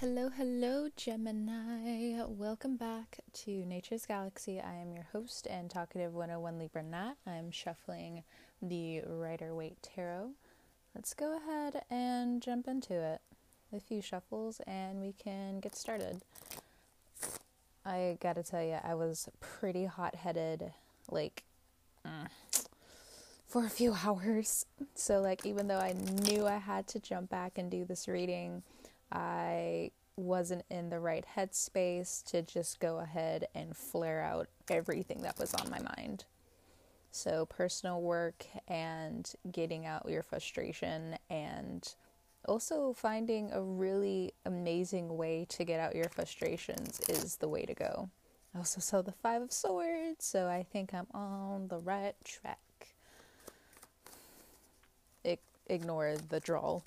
Hello, hello, Gemini. Welcome back to Nature's Galaxy. I am your host and talkative 101 Libra Nat. I'm shuffling the Rider-Waite Tarot. Let's go ahead and jump into it. A few shuffles and we can get started. I gotta tell you, I was pretty hot-headed, for a few hours. So, even though I knew I had to jump back and do this reading, I wasn't in the right headspace to just go ahead and flare out everything that was on my mind. So personal work and getting out your frustration, and also finding a really amazing way to get out your frustrations is the way to go. I also saw the Five of Swords, so I think I'm on the right track. Ignore the drawl.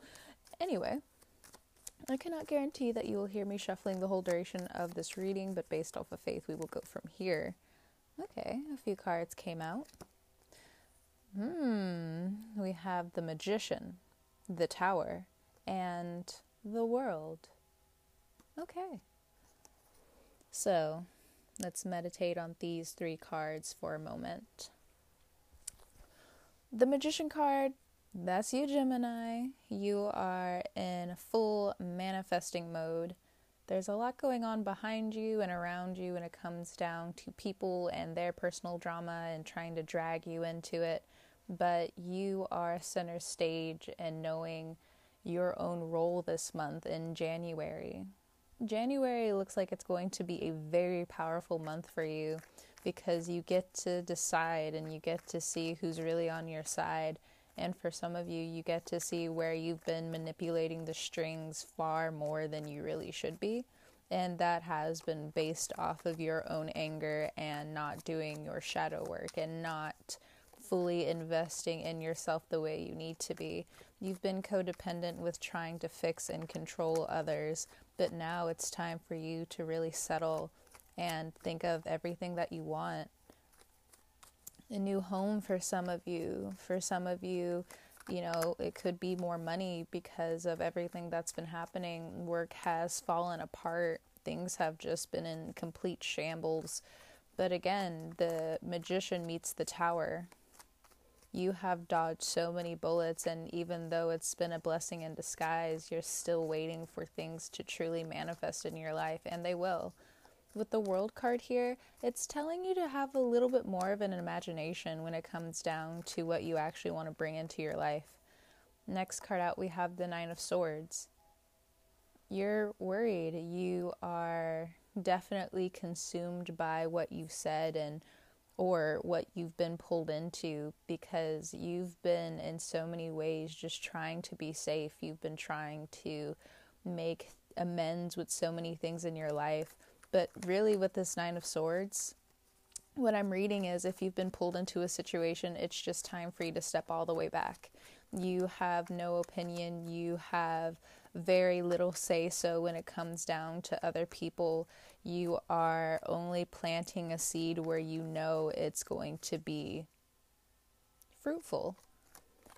Anyway, I cannot guarantee that you will hear me shuffling the whole duration of this reading, but based off of faith, we will go from here. Okay, a few cards came out. We have the Magician, the Tower, and the World. Okay. So, let's meditate on these three cards for a moment. The Magician card. That's you, Gemini. You are in full manifesting mode. There's a lot going on behind you and around you when it comes down to people and their personal drama and trying to drag you into it. But you are center stage and knowing your own role this month in January. January looks like it's going to be a very powerful month for you because you get to decide and you get to see who's really on your side. And for some of you, you get to see where you've been manipulating the strings far more than you really should be. And that has been based off of your own anger and not doing your shadow work and not fully investing in yourself the way you need to be. You've been codependent with trying to fix and control others, but now it's time for you to really settle and think of everything that you want. A new home for some of you. For some of you, it could be more money because of everything that's been happening. Work has fallen apart. Things have just been in complete shambles. But again, the Magician meets the Tower. You have dodged so many bullets, and even though it's been a blessing in disguise, you're still waiting for things to truly manifest in your life, and they will. With the World card here, it's telling you to have a little bit more of an imagination when it comes down to what you actually want to bring into your life. Next card out, we have the Nine of Swords. You're worried. You are definitely consumed by what you've said and or what you've been pulled into, because you've been in so many ways just trying to be safe. You've been trying to make amends with so many things in your life. But really with this Nine of Swords, what I'm reading is if you've been pulled into a situation, it's just time for you to step all the way back. You have no opinion. You have very little say-so when it comes down to other people. You are only planting a seed where you know it's going to be fruitful.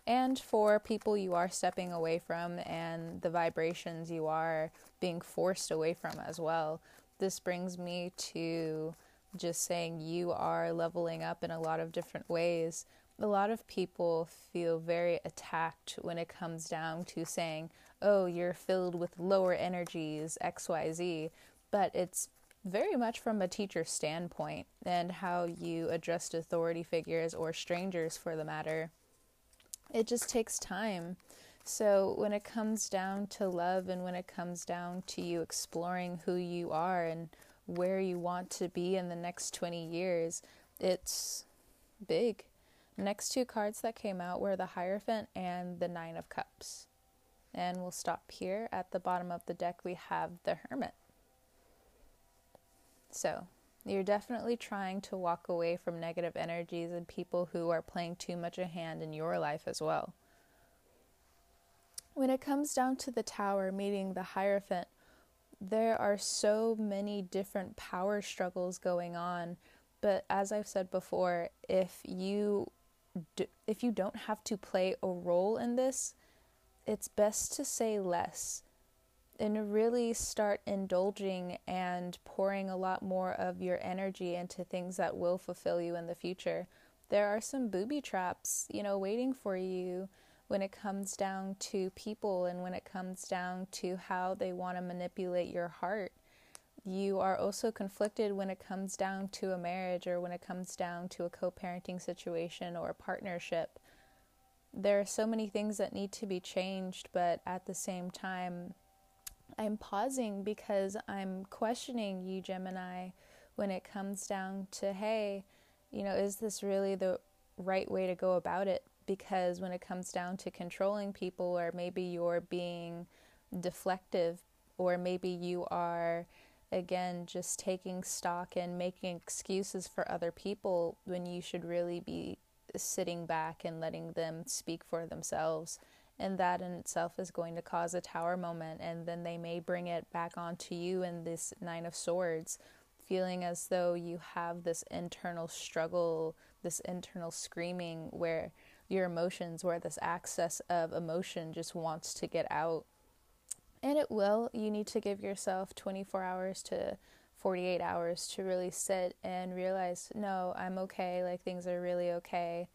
And for people you are stepping away from and the vibrations you are being forced away from as well. This brings me to just saying you are leveling up in a lot of different ways. A lot of people feel very attacked when it comes down to saying, oh, you're filled with lower energies, XYZ, but it's very much from a teacher's standpoint and how you address authority figures or strangers for the matter. It just takes time. So when it comes down to love and when it comes down to you exploring who you are and where you want to be in the next 20 years, it's big. Next two cards that came out were the Hierophant and the Nine of Cups. And we'll stop here. At the bottom of the deck, we have the Hermit. So you're definitely trying to walk away from negative energies and people who are playing too much a hand in your life as well. When it comes down to the Tower meeting the Hierophant, there are so many different power struggles going on. But as I've said before, if you don't have to play a role in this, it's best to say less. and really start indulging and pouring a lot more of your energy into things that will fulfill you in the future. There are some booby traps, waiting for you when it comes down to people and when it comes down to how they want to manipulate your heart. You are also conflicted when it comes down to a marriage or when it comes down to a co-parenting situation or a partnership. There are so many things that need to be changed, but at the same time, I'm pausing because I'm questioning you, Gemini, when it comes down to, hey, is this really the right way to go about it? Because when it comes down to controlling people, or maybe you're being deflective, or maybe you are, again, just taking stock and making excuses for other people when you should really be sitting back and letting them speak for themselves. And that in itself is going to cause a tower moment, and then they may bring it back onto you in this 9 of Swords, feeling as though you have this internal struggle, this internal screaming where your emotions, where this access of emotion just wants to get out. And it will. You need to give yourself 24 hours to 48 hours to really sit and realize, no, I'm okay, like things are really okay.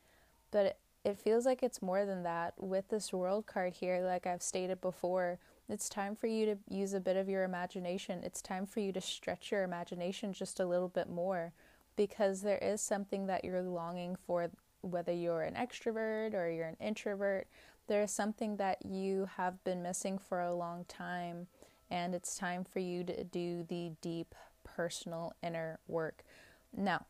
But it feels like it's more than that. With this World card here, like I've stated before, it's time for you to use a bit of your imagination. It's time for you to stretch your imagination just a little bit more, because there is something that you're longing for, whether you're an extrovert or you're an introvert. There is something that you have been missing for a long time, and it's time for you to do the deep personal inner work. Now,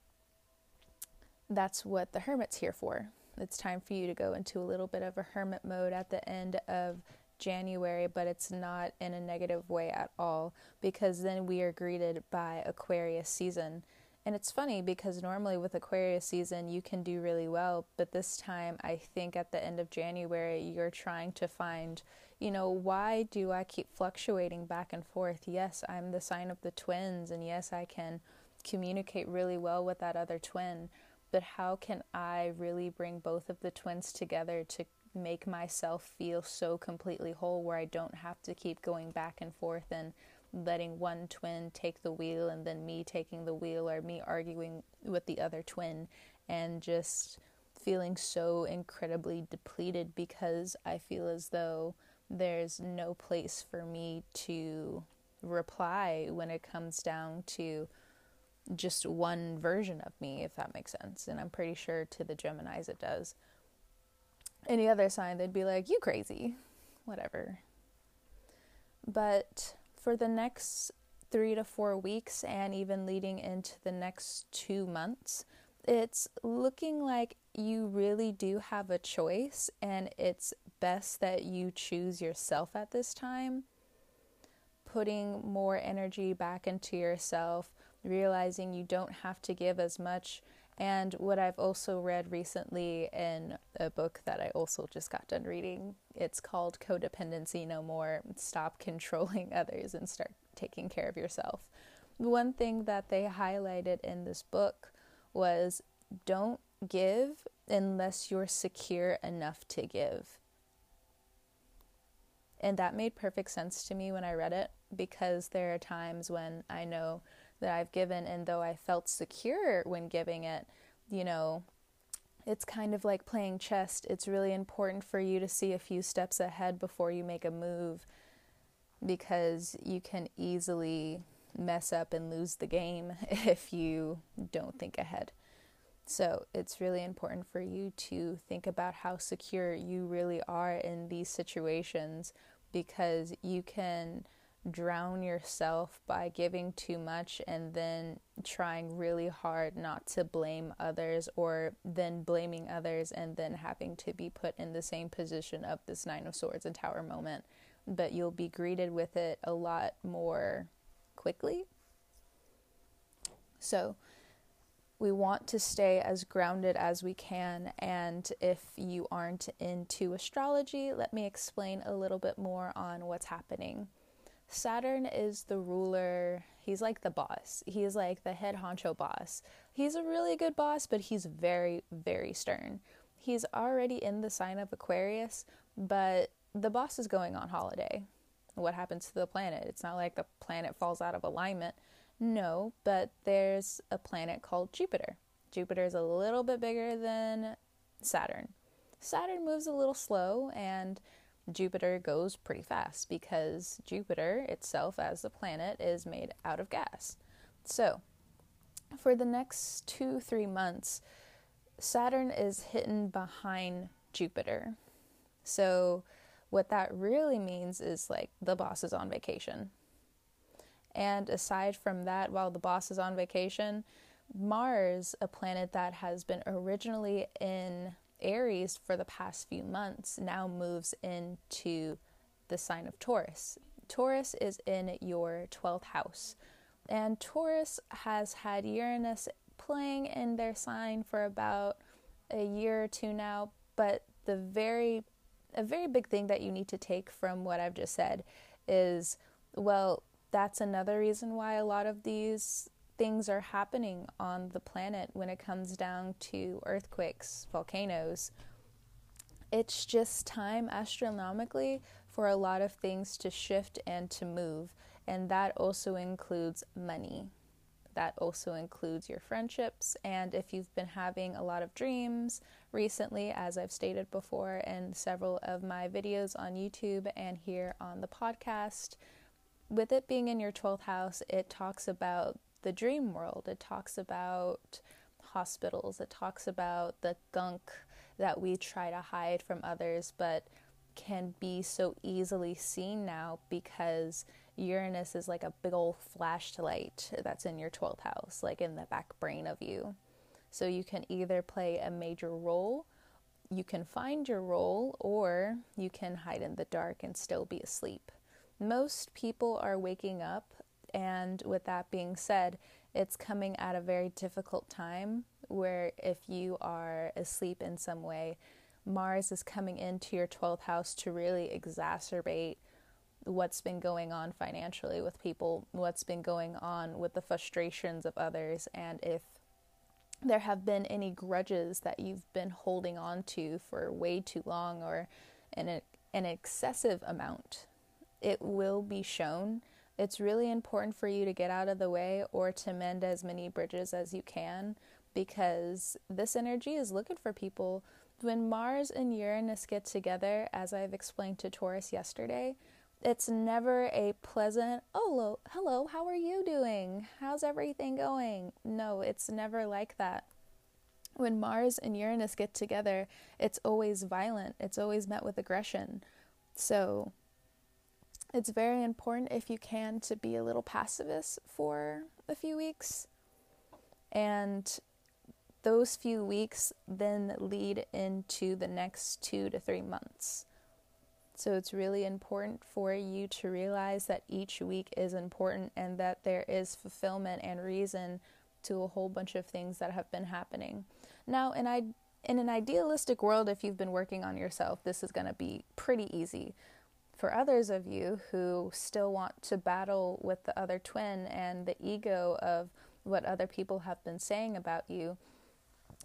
that's what the Hermit's here for. It's time for you to go into a little bit of a hermit mode at the end of January, but it's not in a negative way at all, because then we are greeted by Aquarius season. And it's funny because normally with Aquarius season, you can do really well. But this time, I think at the end of January, you're trying to find, why do I keep fluctuating back and forth? Yes, I'm the sign of the twins. And yes, I can communicate really well with that other twin. But how can I really bring both of the twins together to make myself feel so completely whole, where I don't have to keep going back and forth and letting one twin take the wheel and then me taking the wheel, or me arguing with the other twin and just feeling so incredibly depleted, because I feel as though there's no place for me to reply when it comes down to just one version of me, if that makes sense. And I'm pretty sure to the Geminis it does. Any other sign, they'd be like, you crazy, whatever. But for the next 3 to 4 weeks, and even leading into the next 2 months, it's looking like you really do have a choice, and it's best that you choose yourself at this time. Putting more energy back into yourself, realizing you don't have to give as much. And what I've also read recently in a book that I also just got done reading, it's called Codependency No More, Stop Controlling Others and Start Taking Care of Yourself. One thing that they highlighted in this book was, don't give unless you're secure enough to give. And that made perfect sense to me when I read it, because there are times when I know that I've given, and though I felt secure when giving it, it's kind of like playing chess. It's really important for you to see a few steps ahead before you make a move, because you can easily mess up and lose the game if you don't think ahead. So it's really important for you to think about how secure you really are in these situations, because you can drown yourself by giving too much and then trying really hard not to blame others, or then blaming others and then having to be put in the same position of this 9 of Swords and Tower moment. But you'll be greeted with it a lot more quickly. So we want to stay as grounded as we can, and if you aren't into astrology, let me explain a little bit more on what's happening. Saturn is the ruler. He's like the boss. He's like the head honcho boss. He's a really good boss, but he's very, very stern. He's already in the sign of Aquarius, but the boss is going on holiday. and what happens to the planet. It's not like the planet falls out of alignment. No, but there's a planet called Jupiter. Jupiter is a little bit bigger than Saturn. Saturn moves a little slow, and Jupiter goes pretty fast because Jupiter itself as a planet is made out of gas. So for the next 2-3 months, Saturn is hidden behind Jupiter. So what that really means is like the boss is on vacation. And aside from that, while the boss is on vacation, Mars, a planet that has been originally in Aries for the past few months, now moves into the sign of Taurus. Taurus is in your 12th house. And Taurus has had Uranus playing in their sign for about a year or two now. But a very big thing that you need to take from what I've just said is, well, that's another reason why a lot of these things are happening on the planet when it comes down to earthquakes, volcanoes. It's just time astronomically for a lot of things to shift and to move. And that also includes money. That also includes your friendships. And if you've been having a lot of dreams recently, as I've stated before in several of my videos on YouTube and here on the podcast, with it being in your 12th house, it talks about the dream world. It talks about hospitals. It talks about the gunk that we try to hide from others, but can be so easily seen now because Uranus is like a big old flashlight that's in your 12th house, like in the back brain of you. So you can either play a major role, you can find your role, or you can hide in the dark and still be asleep. Most people are waking up, and with that being said, it's coming at a very difficult time where if you are asleep in some way, Mars is coming into your 12th house to really exacerbate what's been going on financially with people, what's been going on with the frustrations of others, and if there have been any grudges that you've been holding on to for way too long or an excessive amount, it will be shown. It's really important for you to get out of the way or to mend as many bridges as you can, because this energy is looking for people. When Mars and Uranus get together, as I've explained to Taurus yesterday, it's never a pleasant, oh, hello, how are you doing? How's everything going? No, it's never like that. When Mars and Uranus get together, it's always violent. It's always met with aggression. So it's very important, if you can, to be a little pacifist for a few weeks. And those few weeks then lead into the next 2 to 3 months. So it's really important for you to realize that each week is important and that there is fulfillment and reason to a whole bunch of things that have been happening. Now, in an idealistic world, if you've been working on yourself, this is going to be pretty easy. For others of you who still want to battle with the other twin and the ego of what other people have been saying about you,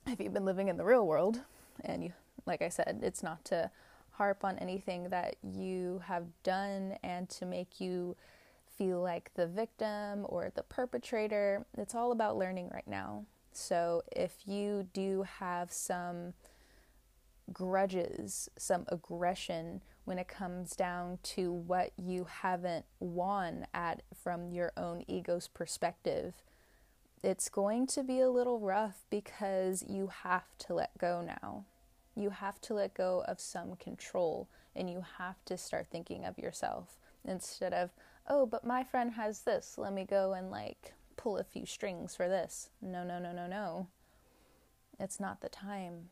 if you've been living in the real world, and you, like I said, it's not to harp on anything that you have done and to make you feel like the victim or the perpetrator. It's all about learning right now. So if you do have some grudges, some aggression when it comes down to what you haven't won at from your own ego's perspective, it's going to be a little rough because you have to let go now. You have to let go of some control, and you have to start thinking of yourself instead of, oh, but my friend has this, let me go and like pull a few strings for this. No. It's not the time.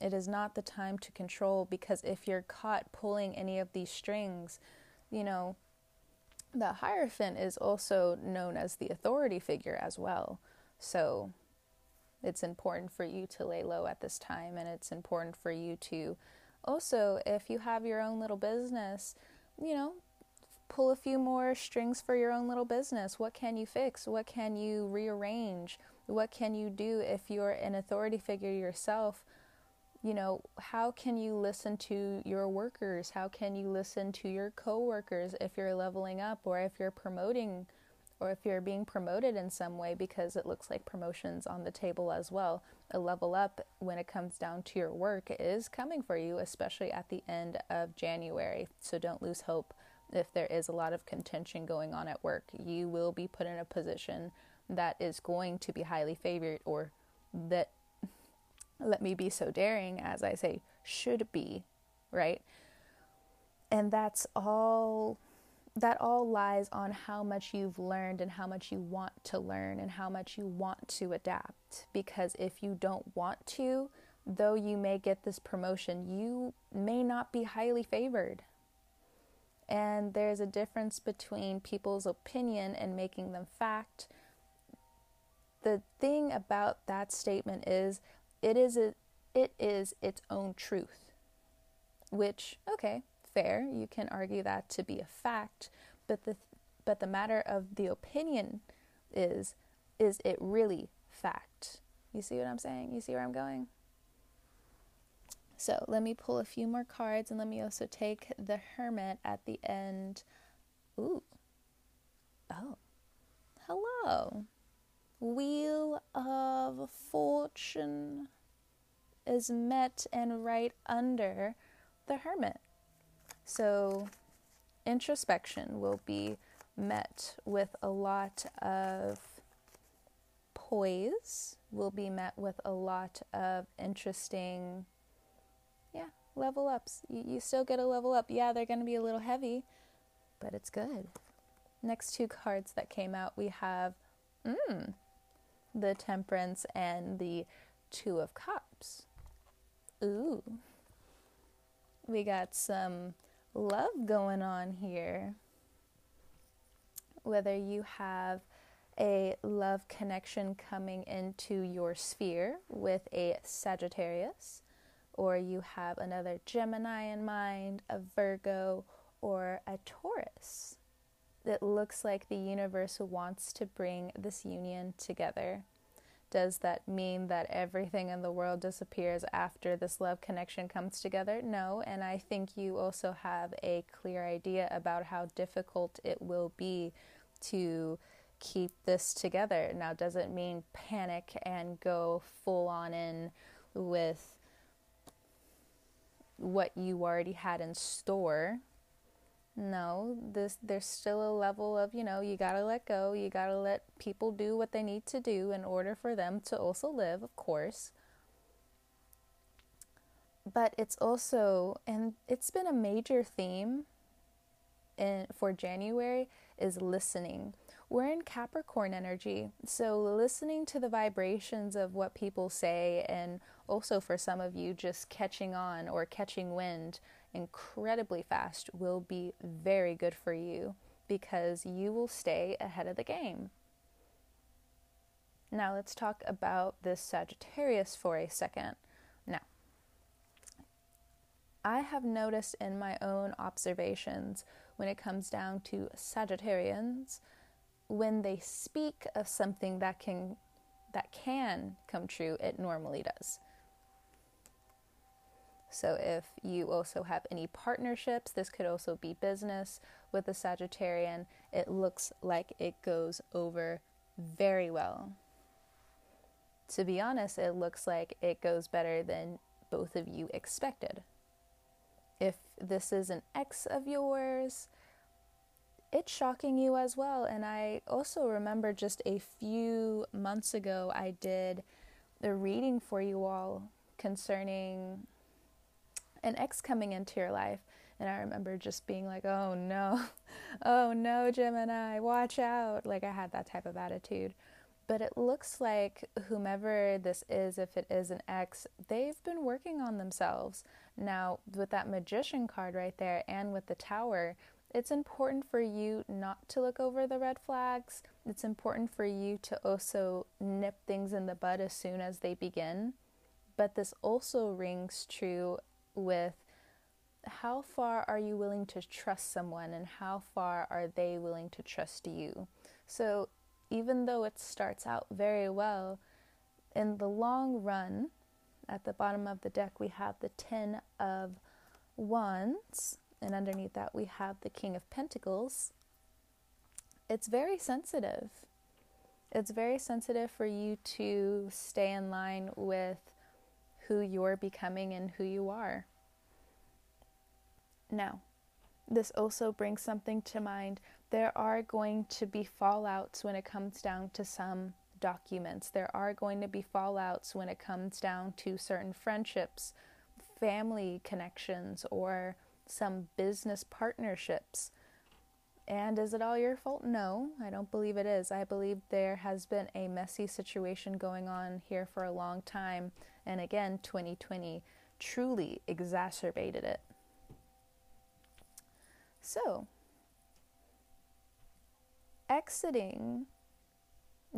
It is not the time to control, because if you're caught pulling any of these strings, you know, the Hierophant is also known as the authority figure as well. So it's important for you to lay low at this time, and it's important for you to also, if you have your own little business, you know, pull a few more strings for your own little business. What can you fix? What can you rearrange? What can you do if you're an authority figure yourself? you know, how can you listen to your workers? How can you listen to your coworkers if you're leveling up, or if you're promoting, or if you're being promoted in some way? Because it looks like promotions on the table as well. A level up when it comes down to your work is coming for you, especially at the end of January. So don't lose hope if there is a lot of contention going on at work. You will be put in a position that is going to be highly favored, or that, let me be so daring as I say, should be, right? And that all lies on how much you've learned and how much you want to learn and how much you want to adapt. Because if you don't want to, though you may get this promotion, you may not be highly favored. And there's a difference between people's opinion and making them fact. The thing about that statement is, it is its own truth, which, okay, fair, you can argue that to be a fact, but the matter of the opinion is it really fact? You see what I'm saying? You see where I'm going? So let me pull a few more cards, and let me also take the Hermit at the end. Ooh. Oh. Hello. Wheel of Fortune is met and right under the Hermit. So introspection will be met with a lot of poise, will be met with a lot of interesting, yeah, level ups. You still get a level up. Yeah, they're going to be a little heavy, but it's good. Next two cards that came out, we have the Temperance and the Two of Cups. Ooh. We got some love going on here. Whether you have a love connection coming into your sphere with a Sagittarius, or you have another Gemini in mind, a Virgo, or a Taurus, it looks like the universe wants to bring this union together. Does that mean that everything in the world disappears after this love connection comes together? No, and I think you also have a clear idea about how difficult it will be to keep this together. Now, does it mean panic and go full on in with what you already had in store? No, there's still a level of, you know, you gotta let go, you gotta let people do what they need to do in order for them to also live, of course. But it's also, and it's been a major theme for January, is listening. We're in Capricorn energy, so listening to the vibrations of what people say, and also for some of you, just catching on or catching wind incredibly fast will be very good for you, because you will stay ahead of the game. Now let's talk about this Sagittarius for a second. Now, I have noticed in my own observations when it comes down to Sagittarians, when they speak of something that can come true, it normally does. So if you also have any partnerships, this could also be business with a Sagittarian. It looks like it goes over very well. To be honest, it looks like it goes better than both of you expected. If this is an ex of yours, it's shocking you as well. And I also remember just a few months ago, I did a reading for you all concerning an ex coming into your life, and I remember just being like, oh no Gemini, watch out. Like, I had that type of attitude. But it looks like whomever this is, if it is an ex, they've been working on themselves. Now, with that Magician card right there, and with the Tower, it's important for you not to look over the red flags. It's important for you to also nip things in the bud as soon as they begin. But this also rings true with how far are you willing to trust someone, and how far are they willing to trust you. So even though it starts out very well, in the long run, At the bottom of the deck, we have the Ten of Wands, and underneath that, we have the King of Pentacles. It's very sensitive. It's very sensitive for you to stay in line with who you're becoming and who you are. Now, this also brings something to mind. There are going to be fallouts when it comes down to some documents. There are going to be fallouts when it comes down to certain friendships, family connections, or some business partnerships. And is it all your fault? No, I don't believe it is. I believe there has been a messy situation going on here for a long time. And again, 2020 truly exacerbated it. So, exiting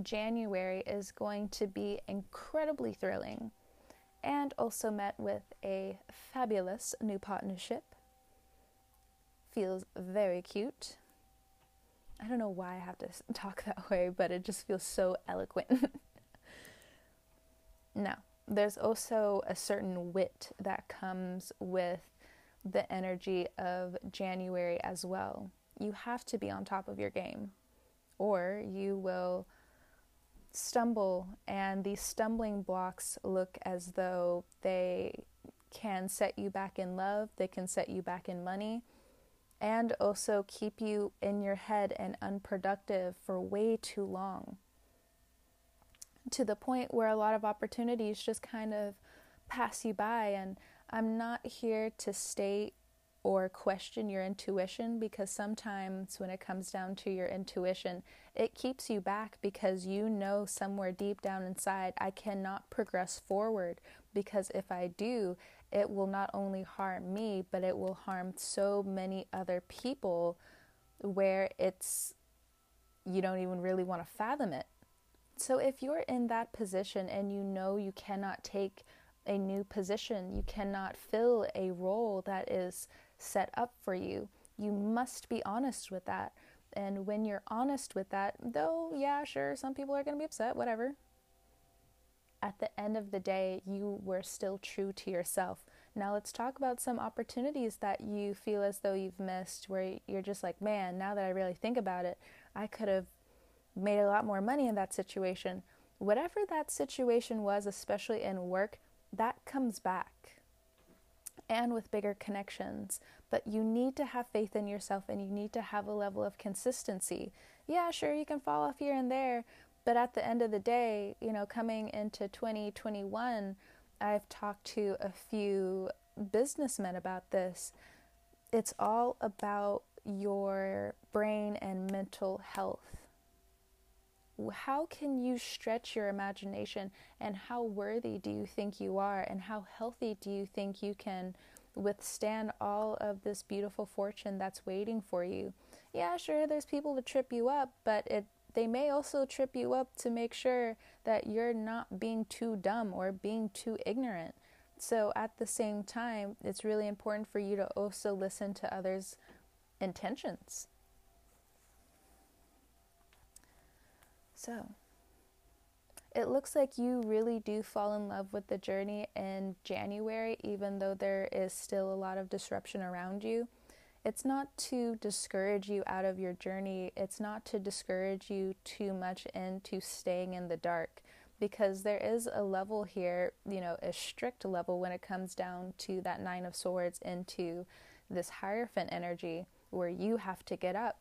January is going to be incredibly thrilling, and also met with a fabulous new partnership. Feels very cute. I don't know why I have to talk that way, but it just feels so eloquent. Now, there's also a certain wit that comes with the energy of January as well. You have to be on top of your game, or you will stumble, and these stumbling blocks look as though they can set you back in love, they can set you back in money, and also keep you in your head and unproductive for way too long, to the point where a lot of opportunities just kind of pass you by. And I'm not here to state or question your intuition, because sometimes when it comes down to your intuition, it keeps you back because you know somewhere deep down inside, I cannot progress forward, because if I do, it will not only harm me, but it will harm so many other people, where it's, you don't even really want to fathom it. So if you're in that position and you know you cannot take a new position, you cannot fill a role that is set up for you, you must be honest with that. And when you're honest with that, though, yeah, sure, some people are going to be upset, whatever, at the end of the day, you were still true to yourself. Now let's talk about some opportunities that you feel as though you've missed, where you're just like, man, now that I really think about it, I could have made a lot more money in that situation. Whatever that situation was, especially in work, that comes back, and with bigger connections. But you need to have faith in yourself, and you need to have a level of consistency. Yeah, sure, you can fall off here and there, but at the end of the day, you know, coming into 2021, I've talked to a few businessmen about this. It's all about your brain and mental health. How can you stretch your imagination, and how worthy do you think you are, and how healthy do you think you can withstand all of this beautiful fortune that's waiting for you? Yeah, sure, there's people to trip you up, but they may also trip you up to make sure that you're not being too dumb or being too ignorant. So at the same time, it's really important for you to also listen to others' intentions. So, it looks like you really do fall in love with the journey in January, even though there is still a lot of disruption around you. It's not to discourage you out of your journey. It's not to discourage you too much into staying in the dark, because there is a level here, you know, a strict level when it comes down to that Nine of Swords into this Hierophant energy, where you have to get up,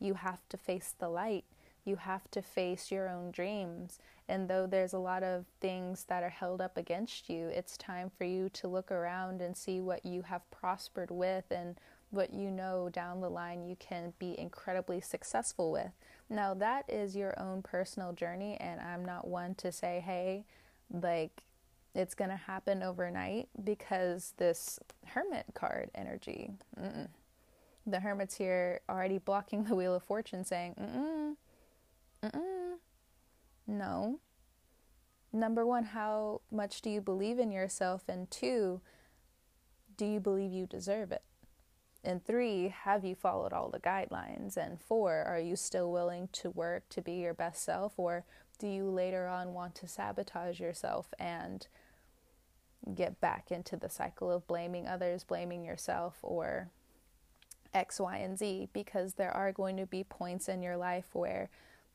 you have to face the light. You have to face your own dreams. And though there's a lot of things that are held up against you, it's time for you to look around and see what you have prospered with, and what you know down the line you can be incredibly successful with. Now, that is your own personal journey, and I'm not one to say, hey, like, it's going to happen overnight, because this Hermit card energy, the Hermit's here already blocking the Wheel of Fortune, saying, no. Number one, how much do you believe in yourself? And two, do you believe you deserve it? And three, have you followed all the guidelines? And four, are you still willing to work to be your best self? Or do you later on want to sabotage yourself and get back into the cycle of blaming others, blaming yourself, or X, Y, and Z, because there are going to be points in your life where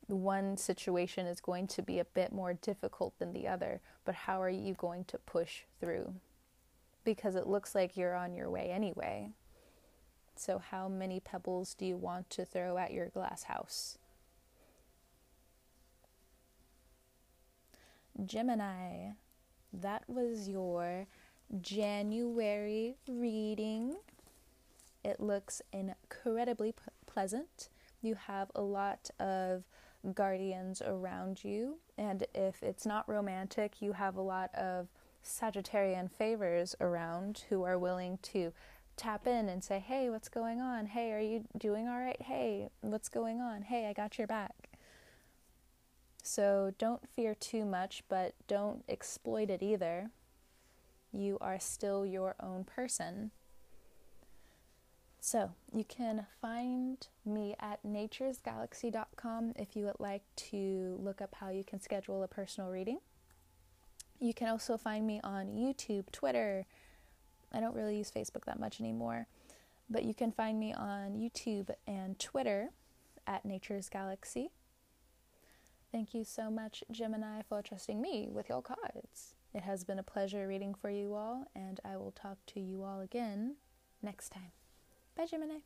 one situation is going to be a bit more difficult than the other, but how are you going to push through? Because it looks like you're on your way anyway. So how many pebbles do you want to throw at your glass house? Gemini, that was your January reading. It looks incredibly pleasant. You have a lot of guardians around you, and if it's not romantic, you have a lot of Sagittarian favors around who are willing to tap in and say, hey, what's going on? Hey, are you doing all right? Hey, what's going on? Hey, I got your back. So don't fear too much, but don't exploit it either. You are still your own person. So you can find me at naturesgalaxy.com if you would like to look up how you can schedule a personal reading. You can also find me on YouTube, Twitter. I don't really use Facebook that much anymore, but you can find me on YouTube and Twitter at Nature's Galaxy. Thank you so much, Gemini, for trusting me with your cards. It has been a pleasure reading for you all, and I will talk to you all again next time. Bye, Gemini.